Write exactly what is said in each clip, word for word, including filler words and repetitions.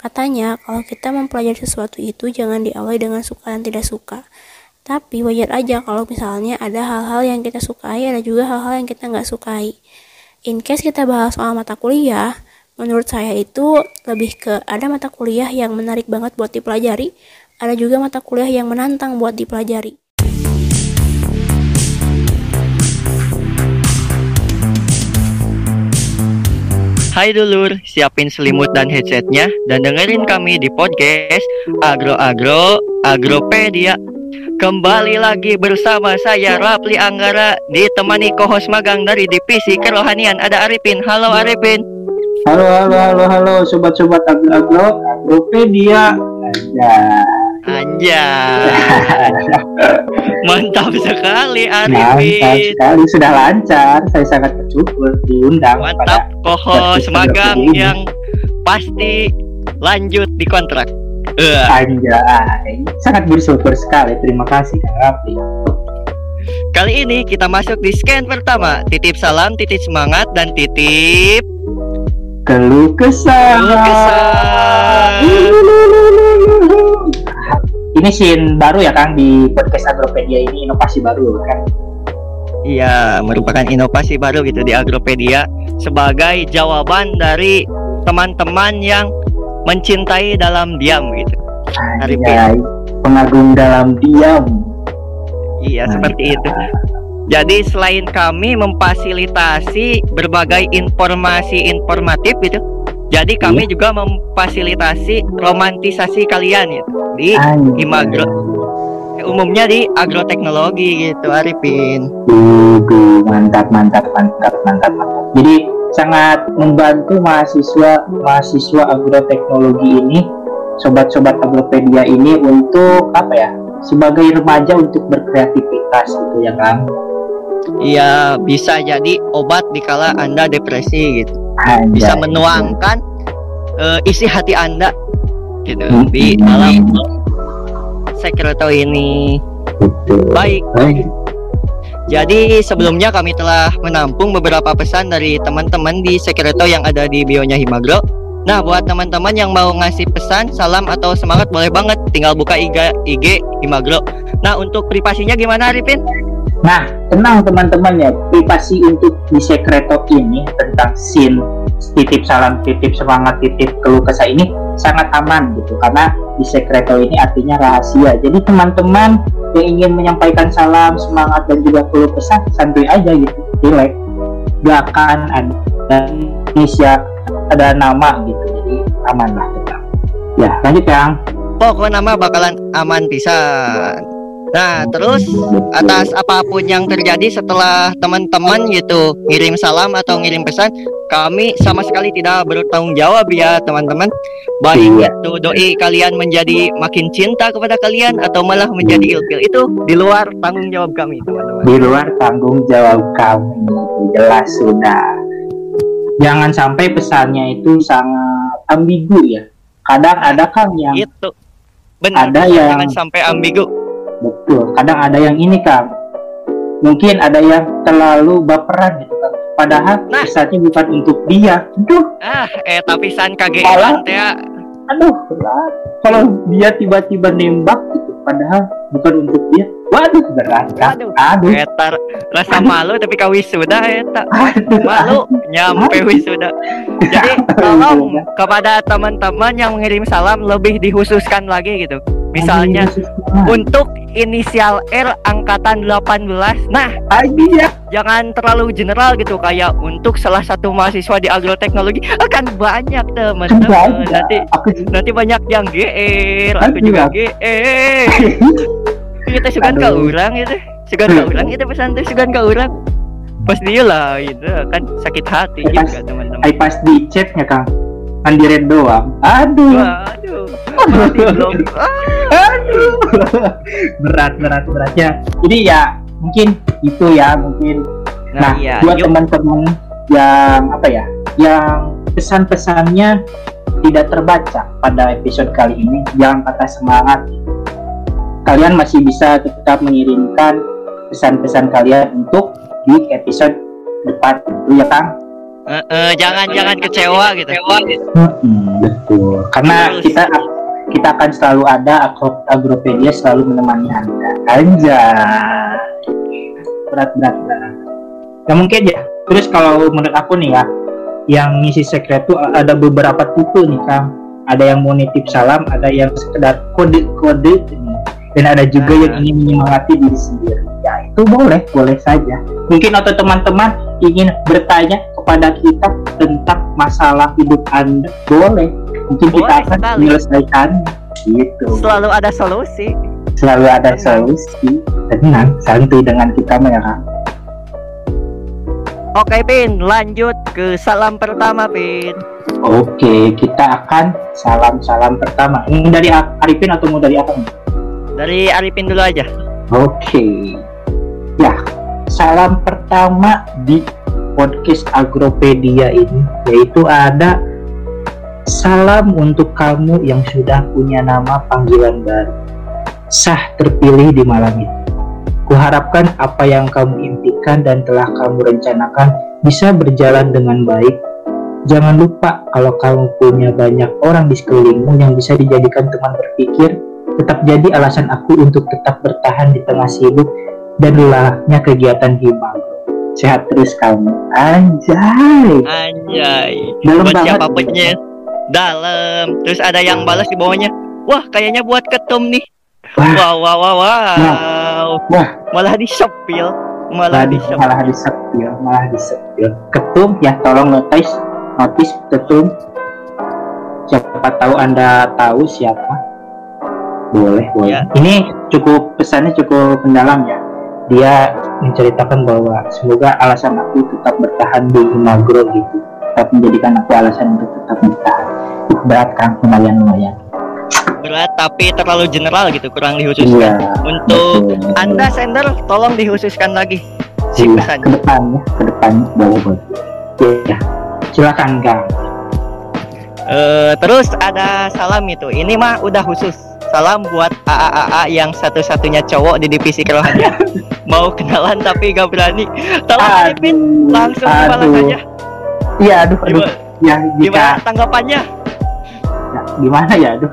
Katanya, kalau kita mempelajari sesuatu itu jangan diawali dengan suka dan tidak suka. Tapi wajar aja kalau misalnya ada hal-hal yang kita sukai, ada juga hal-hal yang kita nggak sukai. In case kita bahas soal mata kuliah, menurut saya itu lebih ke ada mata kuliah yang menarik banget buat dipelajari, ada juga mata kuliah yang menantang buat dipelajari. Hai dulur, siapin selimut dan headsetnya dan dengerin kami di podcast Agro-Agro Agropedia. Kembali lagi bersama saya Rafli Anggara, ditemani co-host magang dari divisi kerohanian, ada Arifin. Halo Arifin. Halo halo halo halo sobat-sobat Agro-Agro Agropedia. Anjay. Mantap sekali Arifin. Mantap sekali, sudah lancar. Saya sangat bersyukur diundang. Mantap co-host magang yang pasti lanjut di kontrak. Uh. Anjay. Sangat bersyukur sekali. Terima kasih Kang Rafli. Kali ini kita masuk di scan pertama. Titip salam, titip semangat, dan titip keluh kesah. Keluh kesah. Ini scene baru ya Kang di podcast Agropedia ini, inovasi baru kan? Iya, merupakan inovasi baru gitu di Agropedia sebagai jawaban dari teman-teman yang mencintai dalam diam gitu. Anjay, pengagum dalam diam. Iya, nah, seperti itu. Jadi selain kami memfasilitasi berbagai informasi informatif gitu, jadi kami iya. juga memfasilitasi romantisasi kalian gitu di Himagro, umumnya di agroteknologi gitu Arifin. Duh, mantap mantap mantap mantap mantap. Jadi sangat membantu mahasiswa mahasiswa agroteknologi ini, sobat-sobat Agropedia ini untuk apa ya? Sebagai remaja untuk berkreativitas gitu ya Kang. Iya, bisa jadi obat dikala Anda depresi gitu. Anjay. Bisa menuangkan uh, isi hati Anda gitu hmm. di dalam Secreto ini. Betul. Baik. Baik. Jadi sebelumnya kami telah menampung beberapa pesan dari teman-teman di Secreto yang ada di bionya Himagro. Nah, buat teman-teman yang mau ngasih pesan, salam atau semangat boleh banget, tinggal buka I G Himagro. Nah, untuk privasinya gimana Arifin? Nah, tenang teman-teman ya, privasi untuk di Secreto ini tentang scene titip salam, titip semangat, titip keluh kesah ini sangat aman gitu, karena di Secreto ini artinya rahasia. Jadi teman-teman yang ingin menyampaikan salam, semangat dan juga keluh kesah, santuy aja gitu, relax, gak akan ada Indonesia, ada nama gitu, jadi aman lah tetap. Ya, lanjut Kang. Pokoknya nama bakalan aman pisan. Nah, terus atas apapun yang terjadi setelah teman-teman gitu ngirim salam atau ngirim pesan, kami sama sekali tidak bertanggung jawab ya teman-teman. Baik itu doi kalian menjadi makin cinta kepada kalian atau malah menjadi ilfil, itu di luar tanggung jawab kami teman-teman. Di luar tanggung jawab kami, jelas sudah. Jangan sampai pesannya itu sangat ambigu ya. Kadang ada Kang yang itu. Benar. Ada yang jangan sampai ambigu. Betul, kadang ada yang ini Kang, mungkin ada yang terlalu baperan gitu Kang, padahal nah. pesannya bukan untuk dia. Aduh. Ah, eh tapi san kagetan teh. Aduh, lah. Kalau dia tiba-tiba nembak gitu, padahal bukan untuk dia. Waduh, berat kan? Aduh. Aduh. Etar rasa Aduh. malu tapi ka wisuda eta. Malu nyampe wisuda. Jadi tolong kepada teman-teman yang mengirim salam lebih dikhususkan lagi gitu. Misalnya Aduh, untuk inisial R angkatan delapan belas. Nah, Aduh, ya. jangan terlalu general gitu, kayak untuk salah satu mahasiswa di agroteknologi akan banyak teman-teman. Nanti aku... nanti banyak yang G R, aku Aduh, juga G R. Kita sugan ke orang itu, sugan ke orang itu pesan tuh sugan ke orang. Pas dia lah itu kan sakit hati juga ya, teman-teman. Ai pas di chatnya Kang, andiret doang. Aduh. Aduh. Belum. Aduh. Berat berat beratnya. Jadi ya mungkin itu ya mungkin. Nah, nah iya, buat teman-teman yang apa ya, yang pesan-pesannya tidak terbaca pada episode kali ini, jangan patah semangat. Kalian masih bisa tetap mengirimkan pesan-pesan kalian untuk di episode depan itu ya Kang. Uh, uh, jangan jangan kecewa gitu. Hmm, betul. Karena terus. kita kita akan selalu ada, Agropedia selalu menemani Anda. Anja. Berat-berat. Ya mungkin ya. Terus kalau menurut aku nih ya, yang ngisi Secreto ada beberapa tipe nih, Kang. Ada yang mau nitip salam, ada yang sekedar kode-kode, dan ada juga nah. yang ingin menyemangati diri sendiri. Ya itu boleh, boleh saja. Mungkin atau teman-teman ingin bertanya kepada kita tentang masalah hidup Anda, boleh. Mungkin boleh, kita akan sekali. menyelesaikan. Gitu. Selalu ada solusi. Selalu ada solusi. Tenang, santai dengan kita merah. Oke Pin, lanjut ke salam pertama Pin. Oke, kita akan salam-salam pertama. Ini dari Arifin atau mau dari apa? Dari Arifin dulu aja. Oke. Ya, salam pertama di podcast Agropedia ini yaitu ada salam untuk kamu yang sudah punya nama panggilan baru. Sah terpilih di malam itu. Kuharapkan apa yang kamu impikan dan telah kamu rencanakan bisa berjalan dengan baik. Jangan lupa kalau kamu punya banyak orang di sekelilingmu yang bisa dijadikan teman berpikir, tetap jadi alasan aku untuk tetap bertahan di tengah sibuk dan lelahnya kegiatan Himagro. Sehat terus kamu. Anjay. Anjay. Dalam buat siapa punya? Dalam. Terus ada yang balas di bawahnya. Wah, kayaknya buat ketum nih. Wah. Wow, wow, wow, wow. Nah. Wah. Malah disepil, malah disepil, malah disepil, malah disepil. Ketum, ya tolong notis, notis ketum. Siapa tahu Anda tahu siapa. Boleh, boleh. Ya. Ini cukup pesannya cukup mendalam ya. Dia menceritakan bahwa semoga alasan aku tetap bertahan di Himagro gitu. Tetap menjadikan aku alasan untuk tetap bertahan. Berat kan, lumayan-lumayan. Berat tapi terlalu general gitu, kurang dikhususkan. Iya, untuk betul, Anda sender tolong dikhususkan lagi si iya, pesannya. Ke depannya, ke depannya boleh-boleh. Iya. Silakan, Kang. Uh, terus ada salam itu. Ini mah udah khusus. Salam buat A A A A yang satu-satunya cowok di divisi kerohanian. Mau kenalan tapi gak berani. Tolong Arifin langsung dibalas aja. Iya, aduh, aduh. Ya, gimana tanggapannya? Ya, gimana ya, aduh.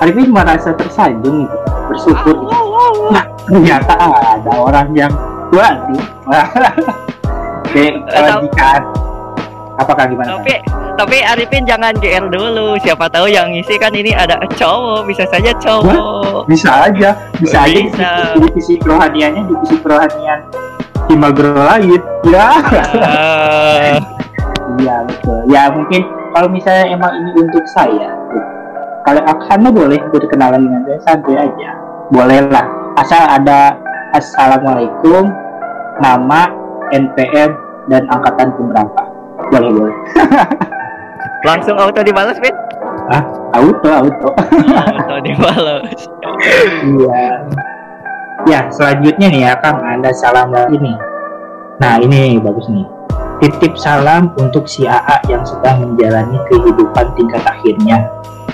Arifin merasa tersanjung gitu, bersyukur. Oh, oh, oh, oh. Nah, ternyata ada orang yang waduh. Oke, lanjutkan. Apakah gimana? Tapi, tapi Arifin jangan G R dulu. Siapa tahu yang ngisi kan ini ada cowok, bisa saja cowok. Wah, bisa aja, bisa, bisa. aja. Di sisi kerohaniannya, di sisi kerohanian Himagro lain. Ya. Iya uh... betul. Ya mungkin kalau misalnya emang ini untuk saya. Kalau Aksana boleh berkenalan dengan saya, santai aja. Boleh lah. Asal ada Assalamualaikum, nama, N P M, dan angkatan keberapa. Boleh-boleh. Langsung auto dibalas, Fit? Ah, auto, auto. Auto dibalas. Iya. Ya, selanjutnya nih ya, Kang. Ada salam lagi nih. Nah, ini bagus nih. Titip salam untuk si A A yang sedang menjalani kehidupan tingkat akhirnya.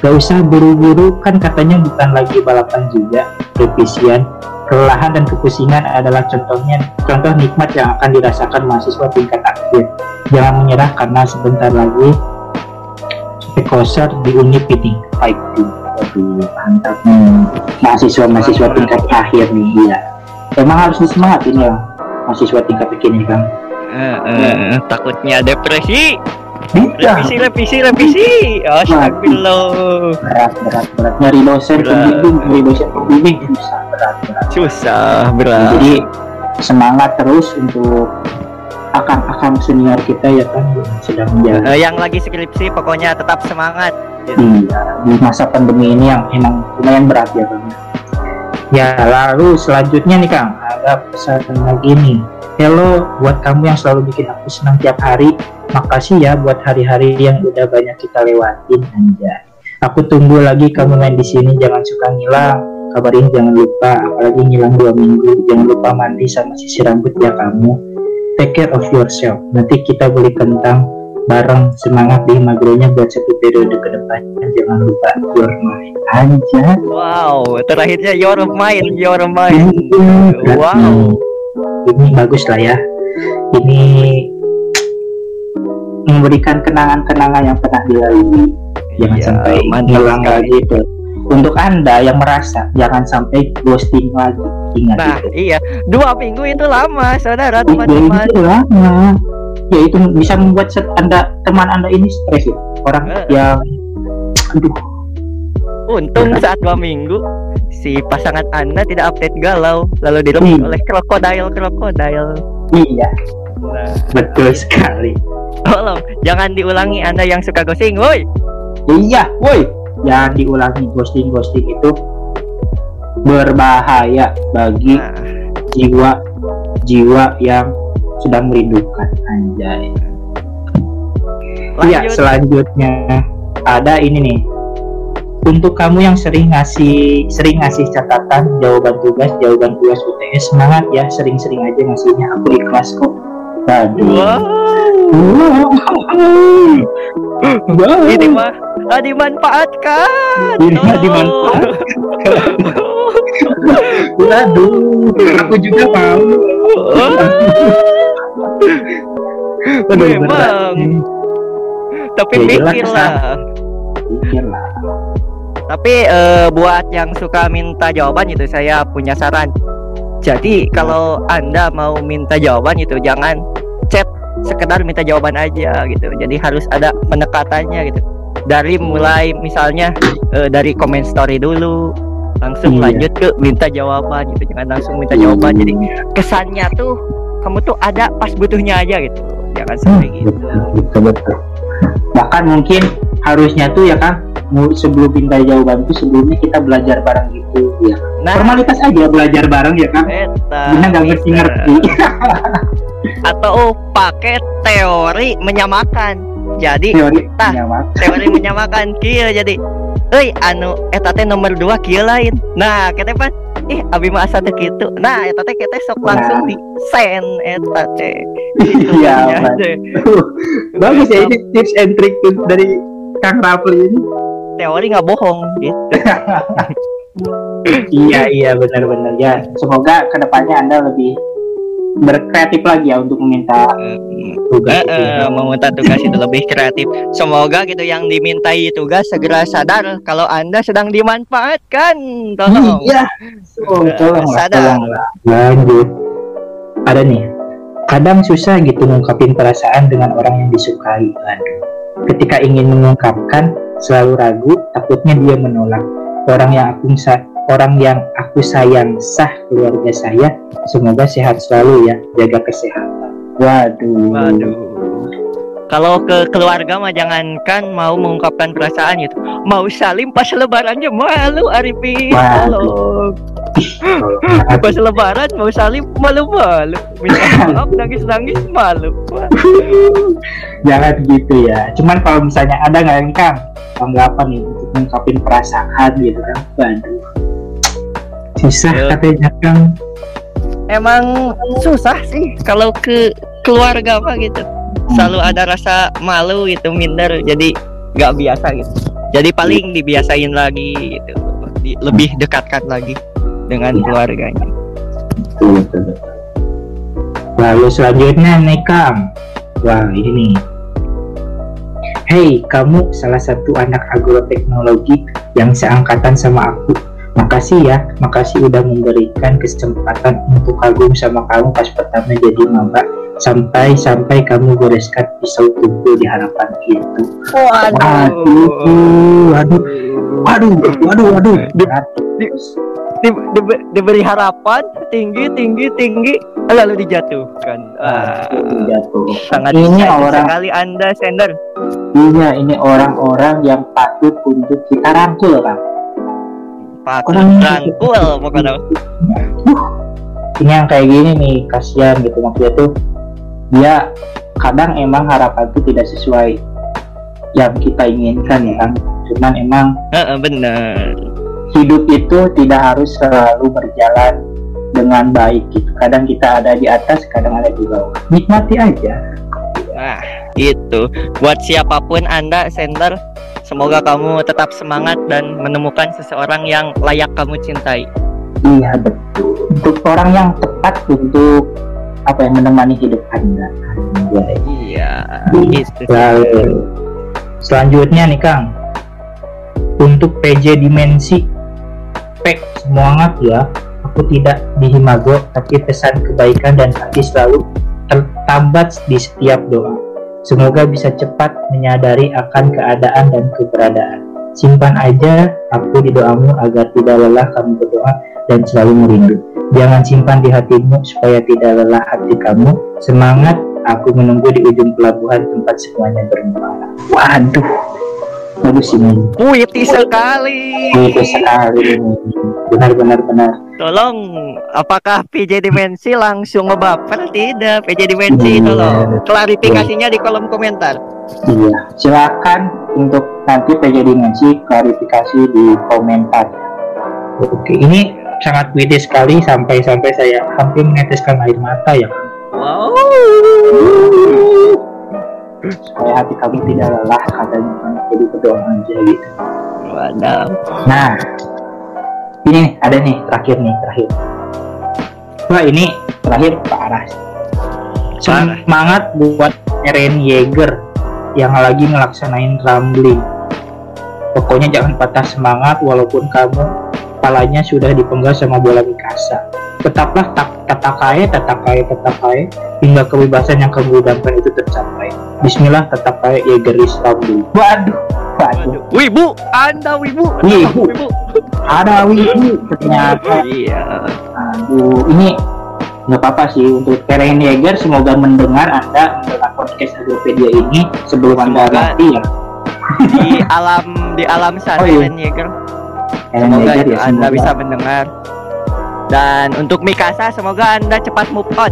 Gak usah buru-buru, kan katanya bukan lagi balapan juga. Revisian, kelelahan dan kepusingan adalah contohnya contoh nikmat yang akan dirasakan mahasiswa tingkat akhir. Jangan menyerah karena sebentar lagi Pekosar di Unip ini fighting. Waduh, mantap nih mahasiswa-mahasiswa tingkat akhir nih ya. Emang harus disemangatin ya mahasiswa tingkat akhir nih Kang. Eh, eh, takutnya depresi. Revisi, revisi, revisi. Astagfirullah. Berat, berat, berat. Nyari dosen pembimbing, nyari dosen pembimbing susah, berat, berat. Susah, berat. Jadi semangat terus untuk akang-akang senior kita ya kan sedang menjalani. Uh, yang lagi skripsi pokoknya tetap semangat. Gitu. Iya, di masa pandemi ini yang emang lumayan berat ya Bang. Ya, lalu selanjutnya nih Kang, ada pesan lagi nih. Hello buat kamu yang selalu bikin aku senang tiap hari. Makasih ya buat hari-hari yang udah banyak kita lewatin anjay. Aku tunggu lagi kamu main di sini, jangan suka ngilang. Kabarin jangan lupa, apalagi ngilang dua minggu. Jangan lupa mandi sama sisir rambut ya kamu. Take care of yourself. Nanti kita beli kentang bareng, semangat di Magronya buat satu periode ke depan. Jangan lupa your mind anjay. Wow, terakhirnya your mind, your mind. Wow. Ini bagus lah ya. Ini memberikan kenangan-kenangan yang pernah dilalui. Jangan iya, sampai mengulang lagi itu. Untuk Anda yang merasa, jangan sampai ghosting lagi. Ingat nah, itu. Iya, dua minggu itu lama, saudara, teman-teman. Itu lama. Ya itu bisa membuat Anda, teman Anda ini stres ya. Orang uh. yang aduh. Untung ya, saat dua minggu si pasangan Anda tidak update galau, lalu diremin hmm. oleh krokodil-krokodil. Iya. Nah, betul sekali. Tolong jangan diulangi, Anda yang suka ghosting, woi. Iya, woi. Jangan diulangi, ghosting-ghosting itu berbahaya bagi nah. jiwa jiwa yang sedang merindukan. Anjay. Iya, selanjutnya ada ini nih. Untuk kamu yang sering ngasih sering ngasih catatan jawaban tugas jawaban tugas U T S, semangat ya, sering-sering aja ngasihnya, aku ikhlas kok. Tadi. Wow. Wow. Wow. Ini mah dimanfaatkan. Ini oh. dimanfaatkan. Waduh, aku juga mau. Oh. Memang. Tapi mikirlah. Mikirlah. Tapi e, buat yang suka minta jawaban itu, saya punya saran. Jadi kalau Anda mau minta jawaban itu, jangan chat sekedar minta jawaban aja gitu. Jadi harus ada pendekatannya gitu. Dari mulai misalnya e, dari komen story dulu, langsung iya. lanjut ke minta jawaban gitu. Jangan langsung minta jawaban. Jadi kesannya tuh kamu tuh ada pas butuhnya aja gitu. Jangan sampai gitu. Betul-betul. Bahkan mungkin harusnya tuh ya kan, sebelum minta jawaban itu sebelumnya kita belajar bareng gitu ya. Nah, formalitas aja belajar bareng ya kan. Kita nggak ngerti-ngerti. Atau pakai teori menyamakan. Jadi teori tah, menyamakan. Teori menyamakan kieu jadi. Euy anu eta teh nomor dua kieu lain. Nah, kete pan ih abi mah asa teh kitu. Nah, eta teh kete sok langsung nah. di send eta teh. Iya. Bagus ya ini tips and trick dari Kang Rafli ini. Teori nggak bohong gitu. iya iya benar-benar ya, semoga kedepannya Anda lebih berkreatif lagi ya untuk meminta tugas, uh, uh, meminta tugas itu lebih kreatif. Semoga gitu yang dimintai tugas segera sadar kalau Anda sedang dimanfaatkan. Tolong ya, oh, tolong uh, sadar. Lanjut ada nih, kadang susah gitu mengungkapin perasaan dengan orang yang disukai. Aduh. Ketika ingin mengungkapkan selalu ragu, takutnya dia menolak. Orang yang aku orang yang aku sayang, sah keluarga saya. Semoga sehat selalu ya, jaga kesehatan. Waduh. Waduh. Kalau ke keluarga mah jangankan mau mengungkapkan perasaan gitu, mau salim pas lebaran aja malu, Arifin. Halo. Pas lebaran mau salim malu-malu. Minta maaf nangis-nangis malu. Jangan gitu ya. Cuman kalau misalnya ada nggak yang Kang tanggapan nih untuk mengungkapin perasaan gitu kan. Waduh. Susah yeah. katanya Kang. Emang susah sih kalau ke keluarga apa gitu. Selalu ada rasa malu gitu, minder, jadi nggak biasa gitu. Jadi paling dibiasain lagi gitu, di, lebih dekatkan lagi dengan keluarganya. Betul, betul, betul. Lalu selanjutnya nih Kang, wah ini nih. Hey, kamu salah satu anak agroteknologi yang seangkatan sama aku. Makasih ya, makasih udah memberikan kesempatan untuk kagum sama kamu pas pertama jadi maba. Sampai-sampai kamu goreskan pisau tumpul di harapan itu. Waduh, waduh, waduh, waduh, waduh. Di, di, di, di, diberi harapan tinggi, tinggi, tinggi, lalu dijatuhkan. Ah, jatuh. Sangat ini orang sekali Anda, sender. Iya, ini orang-orang yang patut untuk kita rangkul, Kang. Patut rangkul, pokoknya. Ini yang kayak gini nih, kasihan gitu maksudnya tuh. Ya kadang emang harapan itu tidak sesuai yang kita inginkan ya kan. Cuman emang uh, benar. Hidup itu tidak harus selalu berjalan dengan baik gitu. Kadang kita ada di atas, kadang ada di bawah. Nikmati aja. Nah itu buat siapapun Anda sender, semoga kamu tetap semangat dan menemukan seseorang yang layak kamu cintai. Iya betul. Untuk orang yang tepat untuk apa yang menemani hidup Anda. ya, iya ya. Selanjutnya nih Kang, untuk P J dimensi P semangat ya, aku tidak di Himagro tapi pesan kebaikan dan hati selalu tertambat di setiap doa. Semoga bisa cepat menyadari akan keadaan dan keberadaan. Simpan aja aku di doamu agar tidak lelah kami berdoa dan selalu merindu. Jangan simpan di hatimu supaya tidak lelah hati kamu. Semangat, aku menunggu di ujung pelabuhan tempat semuanya bermuara. Waduh, bagus ini. Puisi sekali. Puisi sekali. Benar-benar benar. Tolong, apakah P J Dimensi langsung ngebaper? Tidak, P J Dimensi tolong klarifikasinya di kolom komentar. Iya, silakan untuk nanti P J Dimensi klarifikasi di komentar. Oke, ini sangat puitis sekali sampai-sampai saya hampir meneteskan air mata ya. Wow. Supaya hati kami tidak lelah katanya, jadi berdoa aja gitu. Waduh. Nah, ini nih, ada nih terakhir nih terakhir. Wah ini terakhir parah. Semangat buat Eren Yeager yang lagi ngelaksanain rambling. Pokoknya jangan patah semangat walaupun kamu kepalanya sudah dipenggal sama bola Mikasa. Tetaplah tatakae, tatakae, tatakae hingga kebebasan yang kamu idamkan itu tercapai. Bismillah tatakae Yeager Islam. Waduh, waduh. Wibu, Anda wibu. Wibu. Wibu. Ada wibu ternyata. Iya. Aduh, ini nggak apa-apa sih untuk Eren Yeager, semoga mendengar Anda mendengar podcast Agropedia ini sebelum Anda mati ya. Di alam di alam sana Eren Yeager. Semoga ya, Anda semoga bisa mendengar. Dan untuk Mikasa, semoga Anda cepat move on.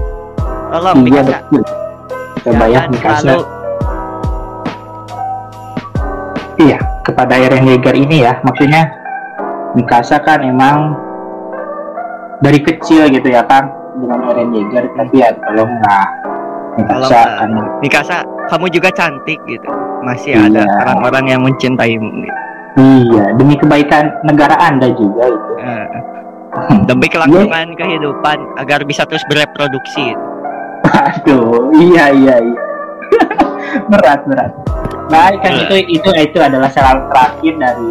Tolong iya, Mikasa. Coba ya Mikasa. Selalu... Iya, kepada Eren Yeager ini ya, maksudnya Mikasa kan emang dari kecil gitu ya kan dengan Eren Yeager, tapi ya tolong lah Mikasa. Tolong, kan. Mikasa, kamu juga cantik gitu. Masih iya. Ada orang-orang yang mencintaimu. Gitu. Iya, demi kebaikan negara Anda juga itu. Uh, demi kelangsungan yeah. Kehidupan agar bisa terus bereproduksi. Aduh, iya iya iya. berat berat. Baik, kan uh. itu itu itu adalah salam terakhir dari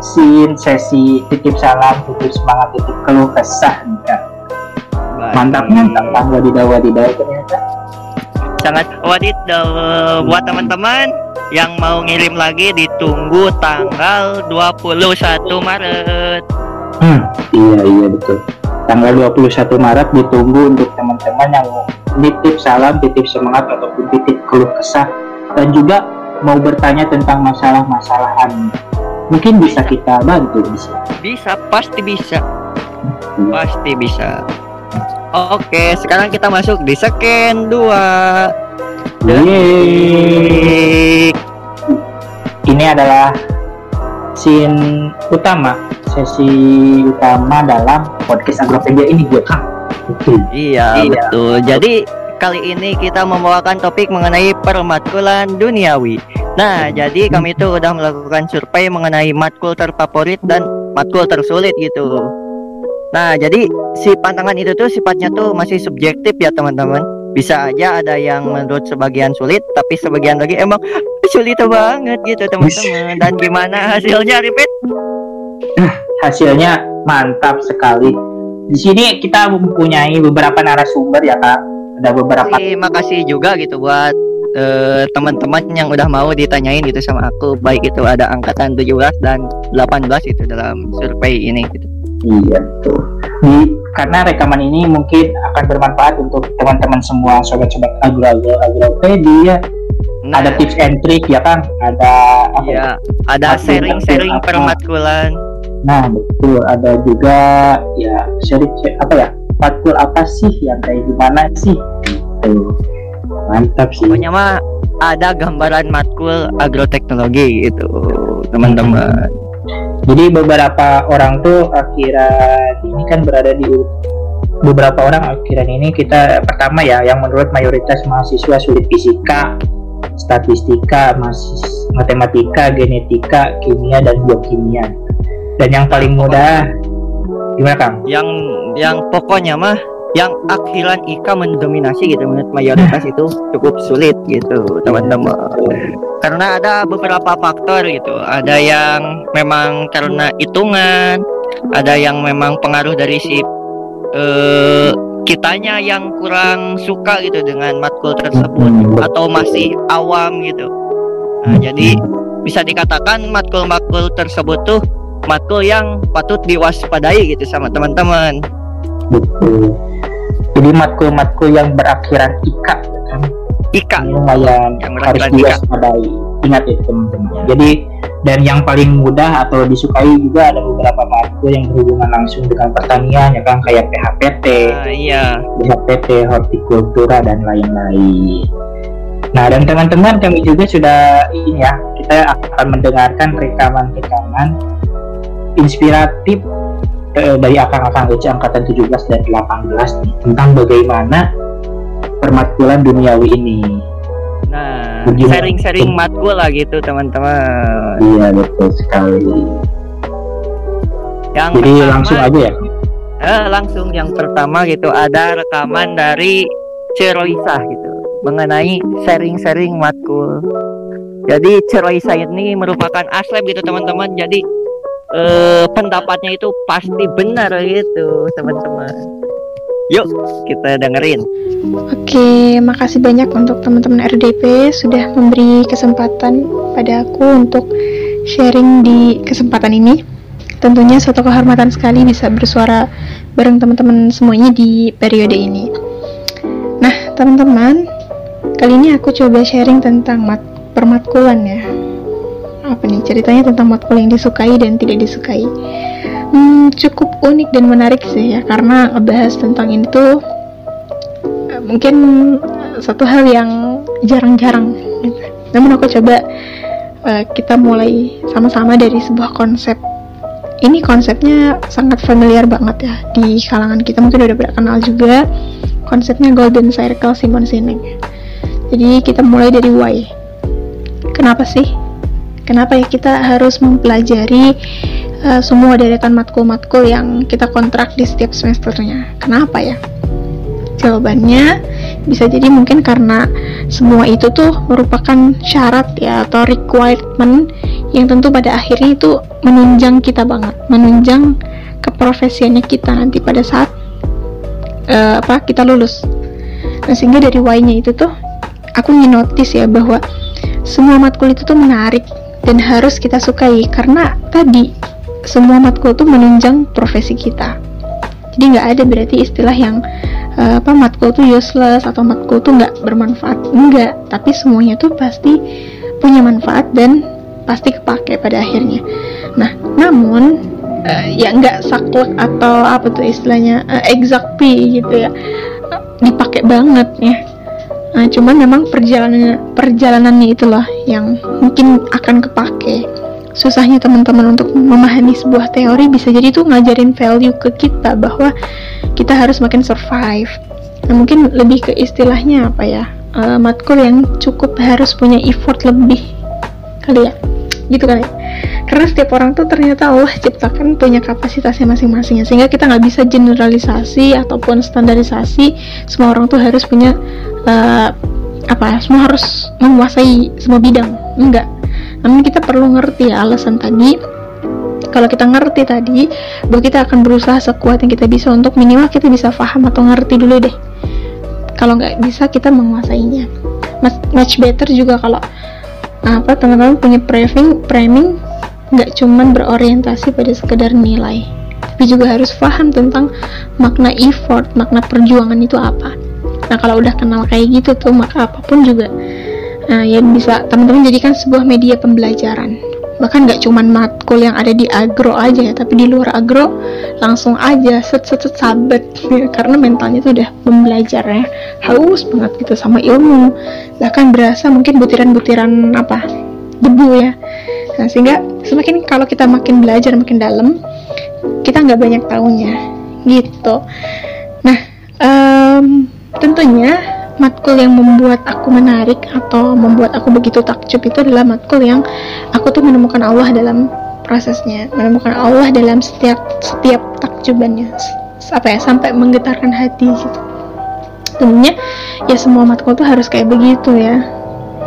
scene sesi titip salam, titip semangat, titip keluh kesah nih kan. Mantap mantap, wadidaw wadidaw ternyata. Sangat wadidaw buat teman-teman. Yang mau ngirim lagi ditunggu tanggal dua puluh satu Maret. Hmm, iya iya betul. Tanggal dua puluh satu Maret ditunggu untuk teman-teman yang mau titip salam, titip semangat ataupun titip keluh kesah dan juga mau bertanya tentang masalah-masalah Anda. Mungkin bisa kita bantu di sini. Bisa, pasti bisa. Hmm. Pasti bisa. Oke, sekarang kita masuk di second dua. Yeay. Ini adalah scene utama, sesi utama dalam podcast Agropedia ini gue kan. Betul. Iya, iya betul. Jadi kali ini kita membawakan topik mengenai permatkulan duniawi. Nah, jadi kami itu udah melakukan survei mengenai matkul terfavorit dan matkul tersulit gitu. Nah, jadi si pantangan itu tuh sifatnya tuh masih subjektif ya teman-teman. Bisa aja ada yang menurut sebagian sulit, tapi sebagian lagi emang sulit banget gitu teman-teman. Dan gimana hasilnya, repeat? Hasilnya mantap sekali. Di sini kita mempunyai beberapa narasumber ya Kak. Ada beberapa. Terima kasih juga gitu buat uh, teman-teman yang udah mau ditanyain gitu sama aku. Baik itu ada angkatan tujuh belas dan delapan belas itu dalam survei ini gitu. Iya tuh. Di karena rekaman ini mungkin akan bermanfaat untuk teman-teman semua sobat-sobat agro-agro Agropedia. Nah, ada tips and trick ya Kang, ada ya, ada sharing-sharing permatkulan. Nah betul, ada juga ya sharing apa ya, matkul apa sih yang kayak gimana sih? Tuh, mantap sih. Pokoknya mah ada gambaran matkul agroteknologi gitu teman-teman. Hmm. Jadi beberapa orang tuh akhiran ini kan berada di beberapa orang akhiran ini kita pertama ya yang menurut mayoritas mahasiswa sulit fisika, statistika, matematika, genetika, kimia dan biokimia. Dan yang paling mudah gimana Kang? Yang yang pokoknya mah yang akhiran Ika mendominasi gitu menurut mayoritas itu cukup sulit gitu teman-teman, karena ada beberapa faktor gitu. Ada yang memang karena hitungan, ada yang memang pengaruh dari si eh, kitanya yang kurang suka gitu dengan matkul tersebut atau masih awam gitu. Nah, jadi bisa dikatakan matkul-matkul tersebut tuh matkul yang patut diwaspadai gitu sama teman-teman. Betul. Jadi matkul-matkul yang berakhiran Ika kan? Ika lumayan yang harus diwaspadai. Ingat ya teman-teman. Jadi dan yang paling mudah atau disukai juga ada beberapa matkul yang berhubungan langsung dengan pertanian ya kan, kayak P H P T, uh, iya. P H P T, hortikultura dan lain-lain. Nah dan teman-teman kami juga sudah ini ya, kita akan mendengarkan rekaman-rekaman inspiratif eh, dari akang-akang U C angkatan tujuh belas dan delapan belas nih, tentang bagaimana permatkulan duniawi ini. Nah, sharing-sharing matkul lah gitu teman-teman. Iya betul sekali. Yang jadi pertama, langsung aja ya. Eh, langsung yang pertama gitu ada rekaman dari Ciroisah gitu, mengenai sharing-sharing matkul. Jadi Ciroisah ini merupakan aslab gitu teman-teman. Jadi eh, pendapatnya itu pasti benar gitu teman-teman. Yuk kita dengerin. Oke, makasih banyak untuk teman-teman R D P sudah memberi kesempatan pada aku untuk sharing di kesempatan ini. Tentunya suatu kehormatan sekali bisa bersuara bareng teman-teman semuanya di periode ini. Nah teman-teman, kali ini aku coba sharing tentang mat- permatkulan ya. Apa nih ceritanya tentang matkul yang disukai dan tidak disukai. Hmm, cukup unik dan menarik sih ya, karena ngebahas tentang ini tuh mungkin satu hal yang jarang-jarang gitu. Namun aku coba uh, kita mulai sama-sama dari sebuah konsep. Ini konsepnya sangat familiar banget ya di kalangan kita, mungkin udah pada kenal juga konsepnya Golden Circle Simon Sinek. Jadi kita mulai dari why. Kenapa sih? Kenapa ya kita harus mempelajari uh, semua deretan matkul-matkul yang kita kontrak di setiap semesternya? Kenapa ya? Jawabannya bisa jadi mungkin karena semua itu tuh merupakan syarat ya atau requirement yang tentu pada akhirnya itu menunjang kita banget, menunjang keprofesiannya kita nanti pada saat uh, apa kita lulus. Nah, sehingga dari why-nya itu tuh aku nginotis ya bahwa semua matkul itu tuh menarik dan harus kita sukai karena tadi semua matkul tuh menunjang profesi kita. Jadi nggak ada berarti istilah yang uh, apa matkul tuh useless atau matkul tuh nggak bermanfaat, enggak. Tapi semuanya tuh pasti punya manfaat dan pasti kepake pada akhirnya. Nah, namun uh, ya nggak saklek atau apa tuh istilahnya uh, exactly gitu ya, dipakai banget ya. Nah, cuman memang perjalanan perjalanannya itulah yang mungkin akan kepake. Susahnya teman-teman untuk memahami sebuah teori bisa jadi itu ngajarin value ke kita bahwa kita harus makin survive. Nah, mungkin lebih ke istilahnya apa ya, uh, matkul yang cukup harus punya effort lebih kali ya, gitu kan ya. Karena setiap orang tuh ternyata Allah ciptakan punya kapasitasnya masing-masing, sehingga kita nggak bisa generalisasi ataupun standarisasi semua orang tuh harus punya uh, apa, semua harus menguasai semua bidang, enggak. Namun kita perlu ngerti ya alasan tadi. Kalau kita ngerti tadi bahwa kita akan berusaha sekuat yang kita bisa untuk minimal kita bisa paham atau ngerti dulu deh. Kalau nggak bisa kita menguasainya. Much better juga kalau apa teman-teman punya framing framing nggak cuman berorientasi pada sekedar nilai, tapi juga harus paham tentang makna effort, makna perjuangan itu apa. Nah kalau udah kenal kayak gitu tuh maka apapun juga nah, yang bisa teman-teman jadikan sebuah media pembelajaran. Bahkan nggak cuman matkul yang ada di agro aja ya, tapi di luar agro langsung aja set set set sabet ya, karena mentalnya tuh udah pembelajar ya, haus banget gitu sama ilmu, bahkan berasa mungkin butiran-butiran apa debu ya. Nah, sehingga semakin kalau kita makin belajar makin dalam kita nggak banyak tahunya gitu. Nah um, tentunya matkul yang membuat aku menarik atau membuat aku begitu takjub itu adalah matkul yang aku tuh menemukan Allah dalam prosesnya, menemukan Allah dalam setiap setiap takjubannya, apa ya, sampai menggetarkan hati gitu. Tentunya ya semua matkul tuh harus kayak begitu ya.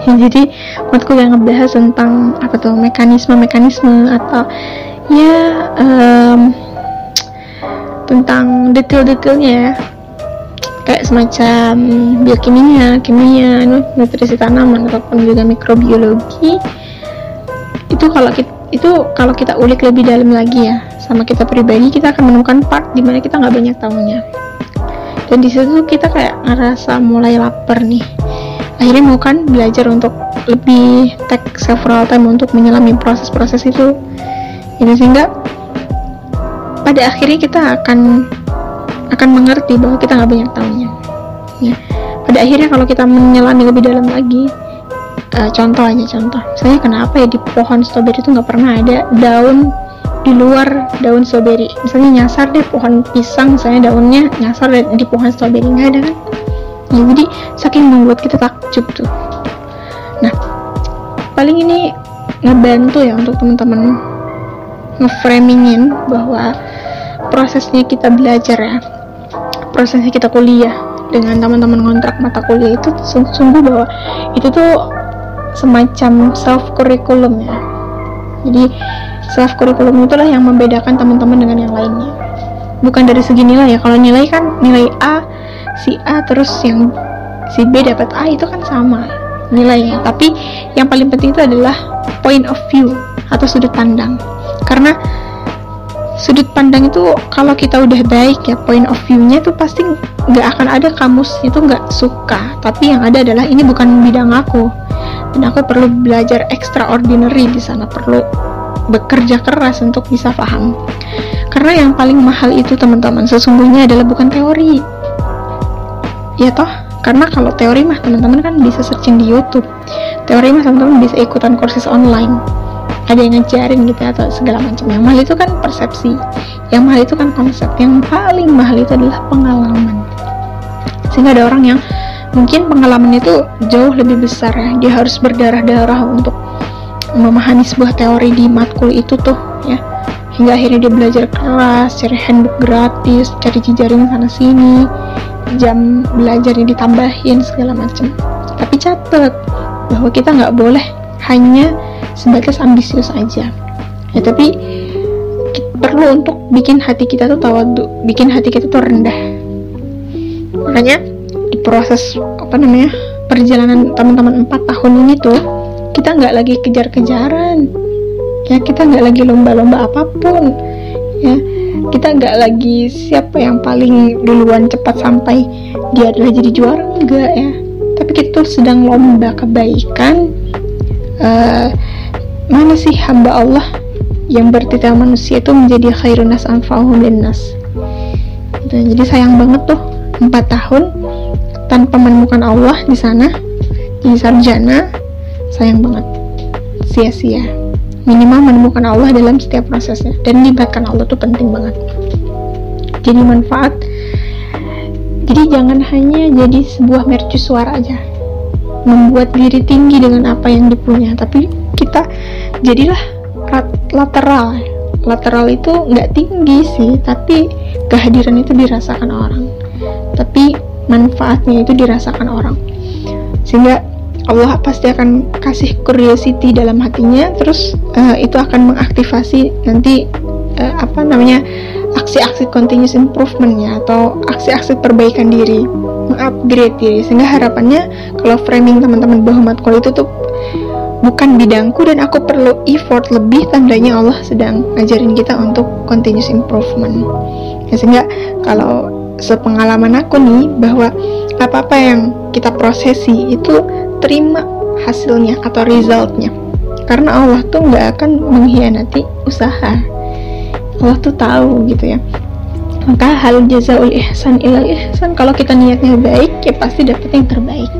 Ya jadi matkul yang ngebahas tentang apa tuh mekanisme-mekanisme atau ya um, tentang detail-detailnya ya, kayak semacam biokimia, kimia, nutrisi tanaman ataupun juga mikrobiologi. Itu kalau kita itu kalau kita ulik lebih dalam lagi ya, sama kita pribadi, kita akan menemukan part dimana kita nggak banyak tahunya. Dan disitu kita kayak ngerasa mulai lapar nih. Akhirnya mau kan belajar untuk lebih take several time untuk menyelami proses-proses itu. Jadi sehingga pada akhirnya kita akan akan mengerti bahwa kita nggak banyak tahunya. Ya. Pada akhirnya kalau kita menyelami lebih dalam lagi, Uh, contoh aja contoh, misalnya kenapa ya di pohon stroberi itu nggak pernah ada daun di luar daun stroberi, misalnya nyasar deh pohon pisang, misalnya daunnya nyasar di pohon stroberi, nggak ada kan? Ya, jadi saking membuat kita takjub tuh. Nah, paling ini ngebantu ya untuk teman-teman ngeframingin bahwa prosesnya kita belajar ya, prosesnya kita kuliah dengan teman-teman ngontrak mata kuliah itu sungguh bahwa itu tuh semacam self curriculum ya. Jadi self curriculum itulah yang membedakan teman-teman dengan yang lainnya. Bukan dari segi nilai ya. Kalau nilai kan nilai A, si A terus yang si B dapat A, itu kan sama nilainya. Tapi yang paling penting itu adalah point of view atau sudut pandang. Karena sudut pandang itu kalau kita udah baik ya, point of view-nya itu pasti nggak akan ada kamus itu nggak suka. Tapi yang ada adalah ini bukan bidang aku, dan aku perlu belajar extraordinary di sana, perlu bekerja keras untuk bisa paham. Karena yang paling mahal itu teman-teman sesungguhnya adalah bukan teori. Ya toh, karena kalau teori mah teman-teman kan bisa searching di YouTube. Teori mah teman-teman bisa ikutan kursus online. Ada yang ngajarin gitu atau segala macam. Yang mahal itu kan persepsi. Yang mahal itu kan konsep. Yang paling mahal itu adalah pengalaman. Sehingga ada orang yang mungkin pengalaman itu jauh lebih besar ya, dia harus berdarah-darah untuk memahami sebuah teori di matkul itu tuh ya, hingga akhirnya dia belajar keras, cari handbook gratis, cari jejaring sana-sini, jam belajarnya ditambahin segala macam. Tapi catat bahwa kita nggak boleh hanya sebatas ambisius aja ya, tapi perlu untuk bikin hati kita tuh tawadu, bikin hati kita tuh rendah. Makanya proses apa namanya perjalanan teman-teman empat tahun ini tuh kita nggak lagi kejar-kejaran ya, kita nggak lagi lomba-lomba apapun ya, kita nggak lagi siapa yang paling duluan cepat sampai dia adalah jadi juara, enggak ya, tapi kita tuh sedang lomba kebaikan. Uh, mana sih hamba Allah yang bertitah manusia itu menjadi khairun nas anfa'uhum linnas. Jadi sayang banget tuh empat tahun tanpa menemukan Allah di sana, di sarjana, sayang banget, sia-sia. Minimal menemukan Allah dalam setiap prosesnya, dan libatkan Allah tuh penting banget. Jadi manfaat. Jadi jangan hanya jadi sebuah mercusuar aja, membuat diri tinggi dengan apa yang dipunya, tapi kita jadilah lateral. Lateral itu nggak tinggi sih, tapi kehadiran itu dirasakan orang. Tapi manfaatnya itu dirasakan orang, sehingga Allah pasti akan kasih curiosity dalam hatinya, terus uh, itu akan mengaktifasi nanti uh, apa namanya aksi-aksi continuous improvementnya atau aksi-aksi perbaikan diri, mengupgrade diri. Sehingga harapannya kalau framing teman-teman bahwa matkul itu tuh bukan bidangku dan aku perlu effort lebih, tandanya Allah sedang ngajarin kita untuk continuous improvement ya, sehingga kalau sepengalaman aku nih bahwa apa-apa yang kita prosesi itu terima hasilnya atau resultnya, karena Allah tuh nggak akan mengkhianati usaha. Allah tuh tahu gitu ya. Maka hal jazaul ihsan ilal ihsan, kalau kita niatnya baik ya pasti dapat yang terbaik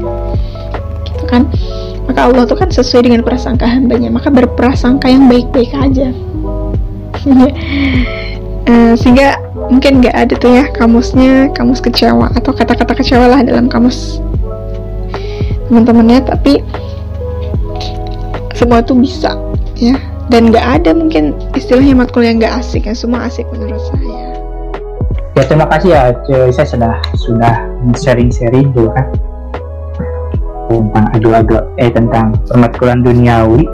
gitu kan. Maka Allah tuh kan sesuai dengan prasangka hambanya, maka berprasangka yang baik-baik aja. Uh, sehingga mungkin nggak ada tuh ya kamusnya, kamus kecewa atau kata-kata kecewa lah dalam kamus teman-temannya, tapi semua tuh bisa ya, dan nggak ada mungkin istilahnya matkul yang nggak asik ya, semua asik menurut saya. Ya terima kasih ya Ciroisah sudah sudah sharing-sharing juga kan tentang agro-agro eh tentang permakulan duniawi.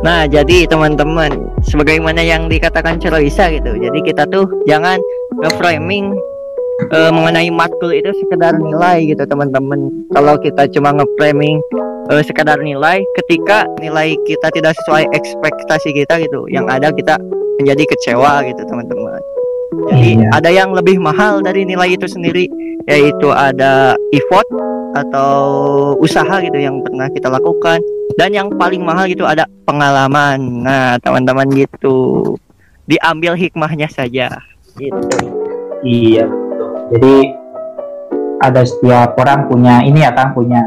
Nah, jadi teman-teman, sebagaimana yang dikatakan Ciroisah gitu. Jadi kita tuh jangan nge-framing e, mengenai matkul itu sekedar nilai gitu, teman-teman. Kalau kita cuma nge-framing e, sekedar nilai, ketika nilai kita tidak sesuai ekspektasi kita gitu, yang ada kita menjadi kecewa gitu, teman-teman. Jadi iya. Ada yang lebih mahal dari nilai itu sendiri, yaitu ada effort atau usaha gitu yang pernah kita lakukan. Dan yang paling mahal itu ada pengalaman. Nah teman-teman gitu, diambil hikmahnya saja gitu. Iya. Jadi ada setiap orang punya ini ya kan, punya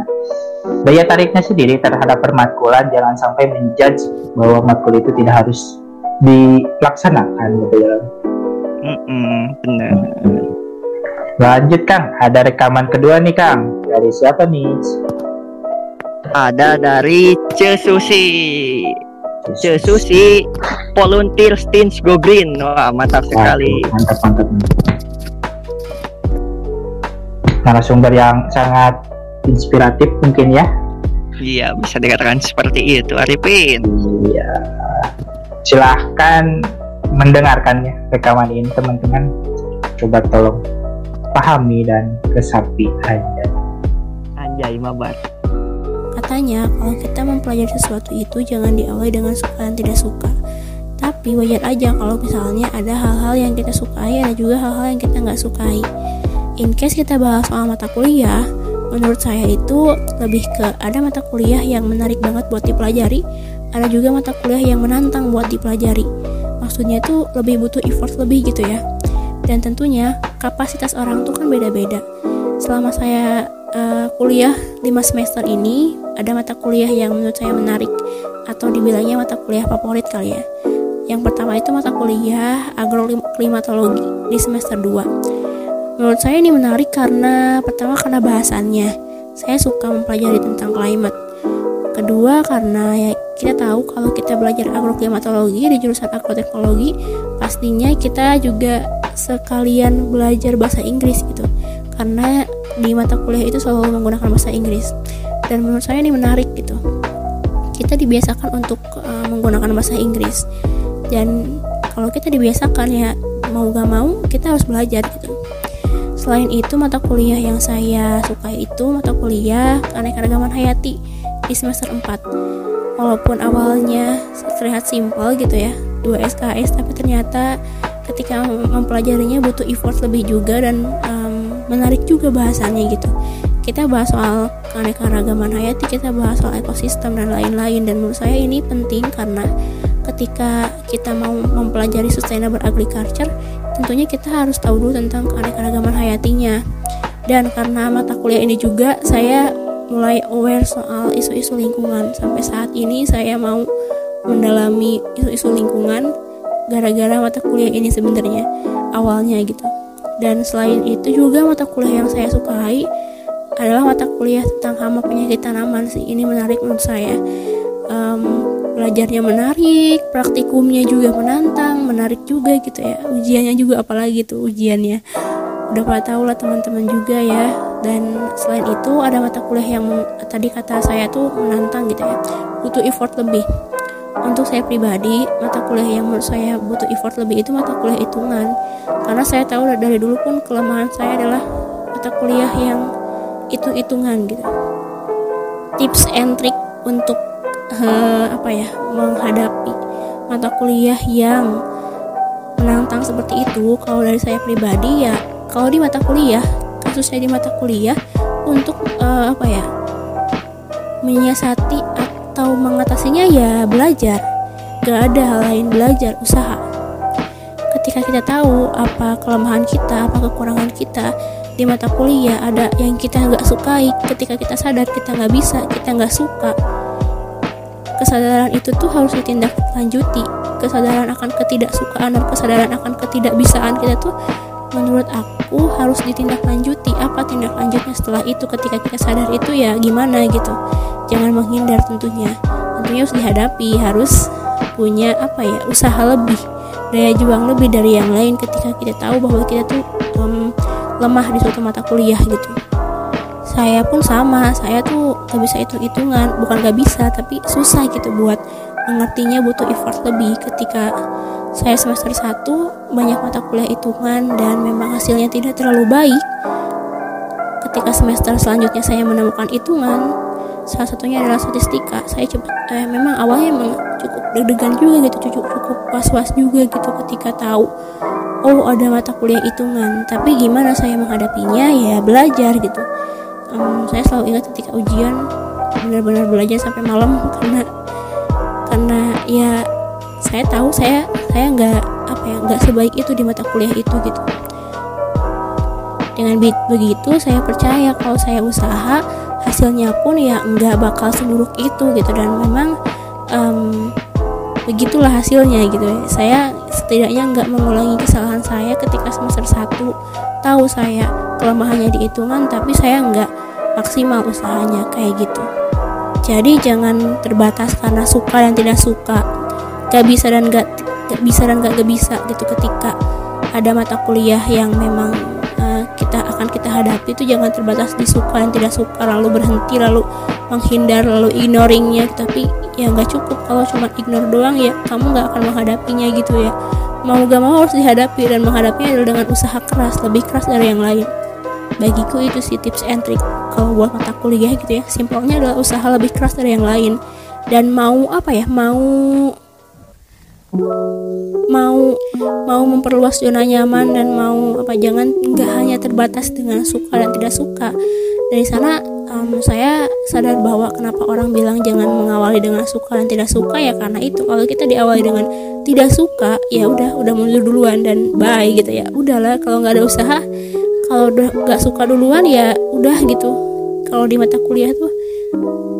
daya tariknya sendiri terhadap permatkulan. Jangan sampai menjudge bahwa matkul itu tidak harus dilaksanakan gitu ya. Mm-mm, benar. Lanjut Kang, ada rekaman kedua nih Kang. Dari siapa nih? Ada dari Ce Susi. Ce Susi volunteer stints go green. Wah, mantap sekali. Mantap, mantap. Narasumber yang sangat inspiratif mungkin ya. Iya, bisa dikatakan seperti itu, Arifin. Iya. Silahkan mendengarkannya rekaman ini, teman-teman. Coba tolong pahami dan resapi aja. Anjay, mabar. Katanya kalau kita mempelajari sesuatu itu jangan diawali dengan suka dan tidak suka. Tapi wajar aja kalau misalnya ada hal-hal yang kita sukai, ada juga hal-hal yang kita nggak sukai. In case kita bahas soal mata kuliah, menurut saya itu lebih ke ada mata kuliah yang menarik banget buat dipelajari, ada juga mata kuliah yang menantang buat dipelajari. Maksudnya itu lebih butuh effort lebih gitu ya. Dan tentunya kapasitas orang tuh kan beda-beda. Selama saya Uh, kuliah lima semester ini ada mata kuliah yang menurut saya menarik atau dibilangnya mata kuliah favorit kali ya. Yang pertama itu mata kuliah agroklimatologi di semester dua. Menurut saya ini menarik karena pertama karena bahasannya. Saya suka mempelajari tentang klimat. Kedua karena ya kita tahu kalau kita belajar agroklimatologi di jurusan agroteknologi pastinya kita juga sekalian belajar bahasa Inggris gitu. Karena di mata kuliah itu selalu menggunakan bahasa Inggris dan menurut saya ini menarik gitu. Kita dibiasakan untuk uh, menggunakan bahasa Inggris dan kalau kita dibiasakan ya mau gak mau kita harus belajar gitu. Selain itu mata kuliah yang saya sukai itu mata kuliah keanekaragaman hayati di semester empat. Walaupun awalnya terlihat simpel gitu ya, dua S K S, tapi ternyata ketika mempelajarinya butuh effort lebih juga dan um, menarik juga bahasannya gitu. Kita bahas soal keanekaragaman hayati, kita bahas soal ekosistem dan lain-lain. Dan menurut saya ini penting karena ketika kita mau mempelajari sustainable agriculture, tentunya kita harus tahu dulu tentang keanekaragaman hayatinya. Dan karena mata kuliah ini juga saya mulai aware soal isu-isu lingkungan. Sampai saat ini saya mau mendalami isu-isu lingkungan gara-gara mata kuliah ini sebenarnya awalnya gitu. Dan selain itu juga mata kuliah yang saya sukai adalah mata kuliah tentang hama penyakit tanaman sih. Ini menarik menurut saya. Um, belajarnya menarik, praktikumnya juga menantang, menarik juga gitu ya. Ujiannya juga apalagi tuh ujiannya. Udah pada tahu lah teman-teman juga ya. Dan selain itu ada mata kuliah yang tadi kata saya tuh menantang gitu ya. Butuh effort lebih. Untuk saya pribadi, mata kuliah yang menurut saya butuh effort lebih itu mata kuliah hitungan. Karena saya tahu dari dulu pun kelemahan saya adalah mata kuliah yang hitung-hitungan gitu. Tips and trick untuk uh, apa ya menghadapi mata kuliah yang menantang seperti itu, kalau dari saya pribadi ya, kalau di mata kuliah, kasusnya di mata kuliah untuk uh, apa ya menyiasati atau mengatasinya ya belajar. Gak ada hal lain, belajar, usaha. Ketika kita tahu apa kelemahan kita, apa kekurangan kita di mata kuliah, ada yang kita gak sukai, ketika kita sadar kita gak bisa, kita gak suka, kesadaran itu tuh harus ditindaklanjuti. Kesadaran akan ketidaksukaan dan kesadaran akan ketidakbisaan kita tuh menurut aku harus ditindaklanjuti. Apa tindak lanjutnya setelah itu ketika kita sadar itu ya gimana gitu. Jangan menghindar tentunya. Tentunya harus dihadapi, harus punya apa ya usaha lebih daya juang lebih dari yang lain ketika kita tahu bahwa kita tuh um, lemah di suatu mata kuliah gitu. Saya pun sama, saya tuh gak bisa hitung-hitungan, bukan gak bisa, tapi susah gitu buat mengertinya, butuh effort lebih. Ketika saya semester satu, banyak mata kuliah hitungan dan memang hasilnya tidak terlalu baik. Ketika semester selanjutnya saya menemukan hitungan, salah satunya adalah statistika. Saya cepat, eh, memang awalnya memang cukup deg-degan juga gitu, cukup cukup was-was juga gitu ketika tahu oh ada mata kuliah hitungan. Tapi gimana saya menghadapinya, ya belajar gitu. Um, saya selalu ingat ketika ujian benar-benar belajar sampai malam karena karena ya saya tahu saya saya nggak apa ya nggak sebaik itu di mata kuliah itu gitu. Dengan begitu saya percaya kalau saya usaha hasilnya pun ya nggak bakal seburuk itu gitu, dan memang um, begitulah hasilnya gitu. Saya setidaknya nggak mengulangi kesalahan saya ketika semester satu, tahu saya kelemahannya di hitungan tapi saya nggak maksimal usahanya kayak gitu. Jadi jangan terbatas karena suka dan tidak suka, gak bisa dan gak, gak bisa dan gak, gak bisa gitu. Ketika ada mata kuliah yang memang uh, kita akan kita hadapi itu jangan terbatas di suka dan tidak suka lalu berhenti lalu menghindar lalu ignoringnya, tapi ya nggak cukup kalau cuma ignore doang, ya kamu nggak akan menghadapinya gitu ya. Mau gak mau harus dihadapi, dan menghadapinya adalah dengan usaha keras, lebih keras dari yang lain. Bagiku itu sih tips and trick kalau buat mata kuliah gitu ya. Simpelnya adalah usaha lebih keras dari yang lain, dan mau apa ya, mau mau mau memperluas zona nyaman, dan mau apa, jangan nggak hanya terbatas dengan suka dan tidak suka. Dari sana um, saya sadar bahwa kenapa orang bilang jangan mengawali dengan suka dan tidak suka, ya karena itu kalau kita diawali dengan tidak suka ya udah udah mundur duluan dan bye gitu ya. Udahlah, kalau nggak ada usaha, kalau udah nggak suka duluan ya udah gitu. Kalau di mata kuliah tuh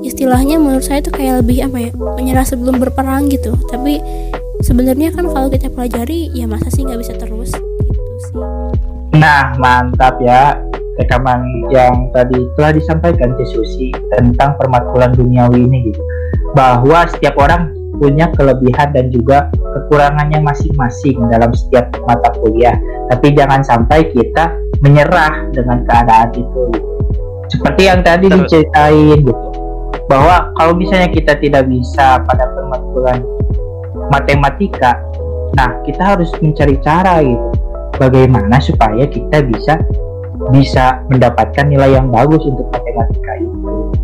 istilahnya menurut saya tuh kayak lebih apa ya, menyerah sebelum berperang gitu. Tapi sebenarnya kan kalau kita pelajari ya masa sih nggak bisa terus gitu sih. Nah, mantap ya rekaman yang tadi telah disampaikan Ce Susi tentang permakuliahan duniawi ini gitu, bahwa setiap orang punya kelebihan dan juga kekurangannya masing-masing dalam setiap mata kuliah, tapi jangan sampai kita menyerah dengan keadaan itu gitu. Seperti yang tadi Terus. diceritain gitu, bahwa kalau misalnya kita tidak bisa pada permakuliahan matematika, nah kita harus mencari cara gitu bagaimana supaya kita bisa bisa mendapatkan nilai yang bagus untuk matematika itu.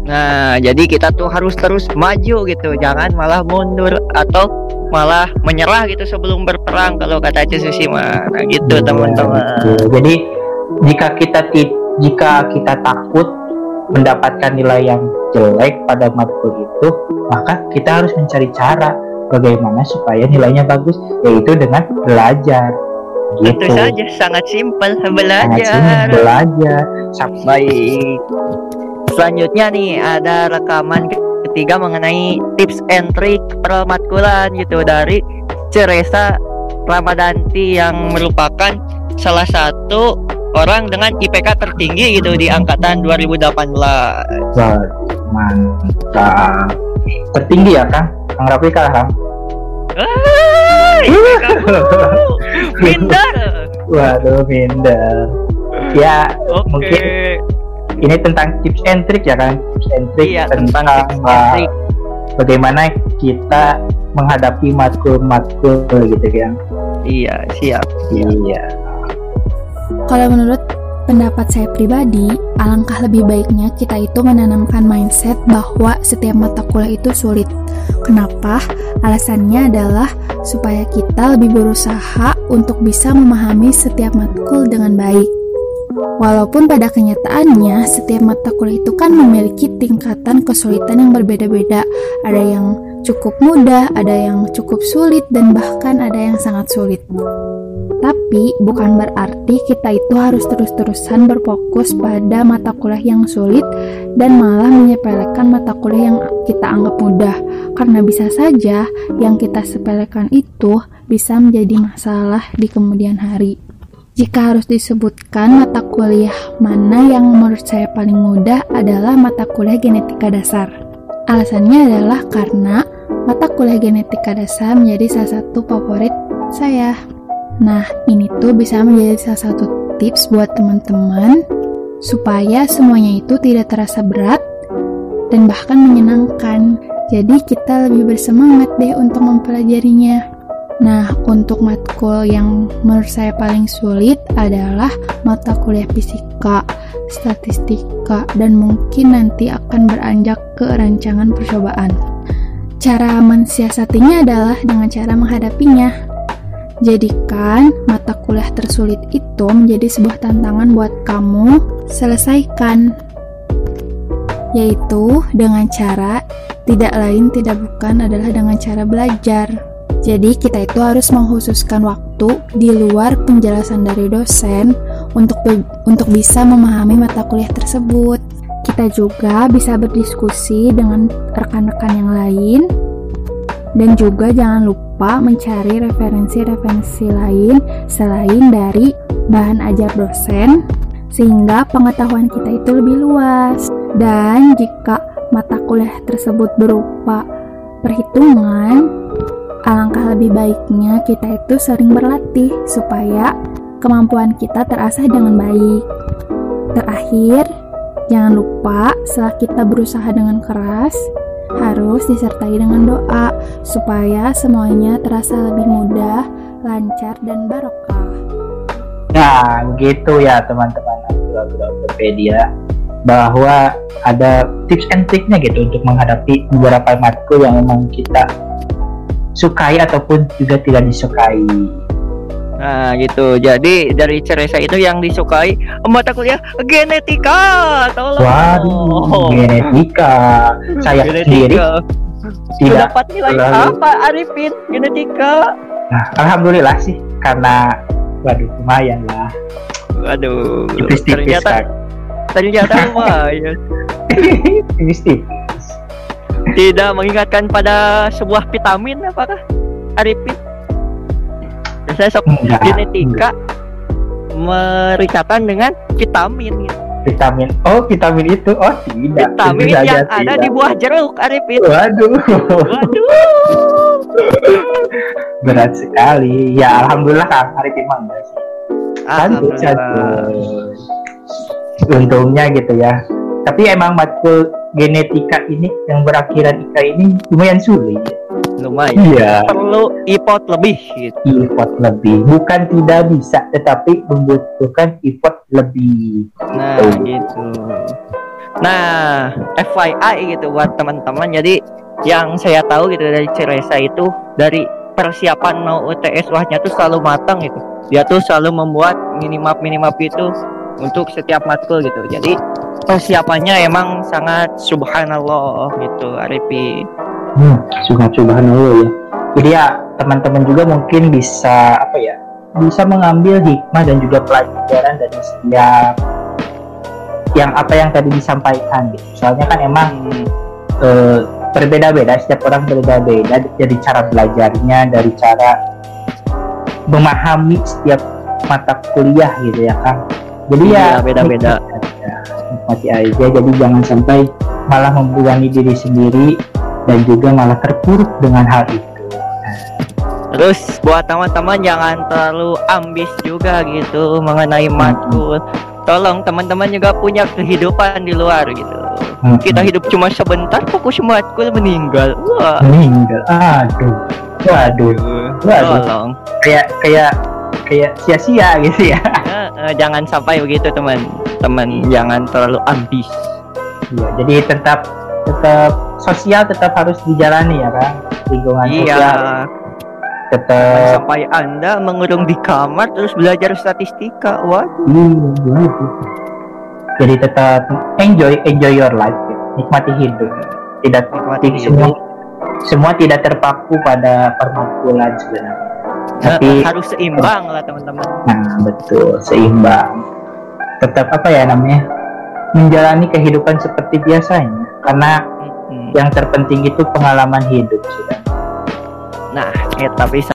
Nah, jadi kita tuh harus terus maju gitu, jangan malah mundur atau malah menyerah gitu sebelum berperang kalau kata Ce Susi mah. Nah, gitu ya, teman-teman. Gitu. Jadi jika kita ti- jika kita takut mendapatkan nilai yang jelek pada matkul itu, maka kita harus mencari cara bagaimana supaya nilainya bagus, yaitu dengan belajar. Gitu. Itu saja, sangat simpel, belajar. Sangat simpel, belajar. Baik. Selanjutnya nih ada rekaman ketiga mengenai tips and trick permatkulan gitu dari Ceresa Ramadanti yang merupakan salah satu orang dengan I P K tertinggi gitu di angkatan dua ribu delapan belas. Mantap. Tertinggi ya, Kang? Kang Rafli kalah, Kang? Minder. Waduh, minder. Ya, okay. Mungkin ini tentang tips and trick ya kan? Tips and trick iya, tentang, tentang tips and trick. Bagaimana kita menghadapi matkul-matkul gitu kan? Iya, siap. Iya. Kalau menurut pendapat saya pribadi, alangkah lebih baiknya kita itu menanamkan mindset bahwa setiap mata kuliah itu sulit. Kenapa? Alasannya adalah supaya kita lebih berusaha untuk bisa memahami setiap matkul dengan baik. Walaupun pada kenyataannya setiap mata kuliah itu kan memiliki tingkatan kesulitan yang berbeda-beda. Ada yang cukup mudah, ada yang cukup sulit, dan bahkan ada yang sangat sulit. Tapi bukan berarti kita itu harus terus-terusan berfokus pada mata kuliah yang sulit dan malah menyepelekan mata kuliah yang kita anggap mudah. Karena bisa saja yang kita sepelekan itu bisa menjadi masalah di kemudian hari. Jika harus disebutkan mata kuliah mana yang menurut saya paling mudah adalah mata kuliah genetika dasar. Alasannya adalah karena mata kuliah genetika dasar menjadi salah satu favorit menurut saya. Nah, ini tuh bisa menjadi salah satu tips buat teman-teman supaya semuanya itu tidak terasa berat dan bahkan menyenangkan. Jadi kita lebih bersemangat deh untuk mempelajarinya. Nah, untuk matkul yang menurut saya paling sulit adalah mata kuliah fisika, statistika, dan mungkin nanti akan beranjak ke rancangan percobaan. Cara mensiasatinya adalah dengan cara menghadapinya. Jadikan mata kuliah tersulit itu menjadi sebuah tantangan buat kamu selesaikan, yaitu dengan cara tidak lain tidak bukan adalah dengan cara belajar. Jadi kita itu harus mengkhususkan waktu di luar penjelasan dari dosen untuk be- untuk bisa memahami mata kuliah tersebut. Kita juga bisa berdiskusi dengan rekan-rekan yang lain dan juga jangan lupa mencari referensi-referensi lain selain dari bahan ajar dosen sehingga pengetahuan kita itu lebih luas. Dan jika mata kuliah tersebut berupa perhitungan, alangkah lebih baiknya kita itu sering berlatih supaya kemampuan kita terasah dengan baik. Terakhir, jangan lupa setelah kita berusaha dengan keras, harus disertai dengan doa supaya semuanya terasa lebih mudah, lancar, dan barokah. Nah, gitu ya teman-teman Agropedia, bahwa ada tips and triknya gitu untuk menghadapi beberapa matkul yang memang kita sukai ataupun juga tidak disukai. Nah gitu, jadi dari Ceresa itu yang disukai mata kuliah genetika. Tolong. Waduh, genetika. Saya sendiri tidak dapat nilai lalu. Apa Arifin genetika? Nah, alhamdulillah sih, karena waduh lumayan lah. Waduh, tipis-tipis ternyata, kan. Ternyata lumayan. Tipis-tipis. Tidak mengingatkan pada sebuah vitamin apakah Arifin? Saya sok genetika merikakan dengan vitamin gitu. Vitamin, oh vitamin itu, oh tidak vitamin tidak, yang tidak, ada tidak. Di buah jeruk Arifin. Waduh Waduh berat sekali. Ya alhamdulillah kan Arifin mangga sih. Alhamdulillah. Untungnya gitu ya. Tapi emang matkul genetika ini yang berakhiran ika ini lumayan sulit. Lumayan. Iya. Perlu effort lebih. Gitu. Effort lebih. Bukan tidak bisa, tetapi membutuhkan effort lebih. Nah, oh. Gitu. Nah, F Y I gitu buat teman-teman. Jadi yang saya tahu gitu dari Ceresa itu dari persiapan mau U T S wahnya tuh selalu matang gitu. Dia tuh selalu membuat minimap-minimap itu untuk setiap matkul gitu. Jadi persiapannya emang sangat subhanallah gitu Arifi. Hmm, sangat subhanallah ya. Jadi ya teman-teman juga mungkin bisa apa ya? Bisa mengambil hikmah dan juga pelajaran dari setiap yang apa yang tadi disampaikan gitu. Soalnya kan emang e, berbeda-beda, setiap orang berbeda-beda dari cara belajarnya, dari cara memahami setiap mata kuliah gitu ya kan. Jadi ya, ya beda-beda. Mati aja, jadi jangan sampai malah membebani diri sendiri dan juga malah terpuruk dengan hal itu. Terus buat teman-teman jangan terlalu ambis juga gitu mengenai matkul. Tolong teman-teman juga punya kehidupan di luar gitu. Hmm. Kita hidup cuma sebentar, fokus matkul meninggal. Wah. Meninggal, aduh, waduh, waduh. Tolong. Kayak kayak kayak sia-sia gitu ya. Jangan sampai begitu teman-teman, jangan terlalu ambis. Iya, jadi tetap tetap sosial tetap harus dijalani ya kan, lingkungan iya. Sosial. Tetap sampai Anda mengurung di kamar terus belajar statistika, waduh. Iya, waduh. Jadi tetap enjoy enjoy your life, nikmati hidup. Tidak nikmati semua hidup. Semua tidak terpaku pada perkumpulan sebenarnya. Tapi harus seimbang lah teman-teman. Nah betul, seimbang. Tetap apa ya namanya, menjalani kehidupan seperti biasanya. Karena mm-hmm. yang terpenting itu pengalaman hidup sudah. Nah, kita bisa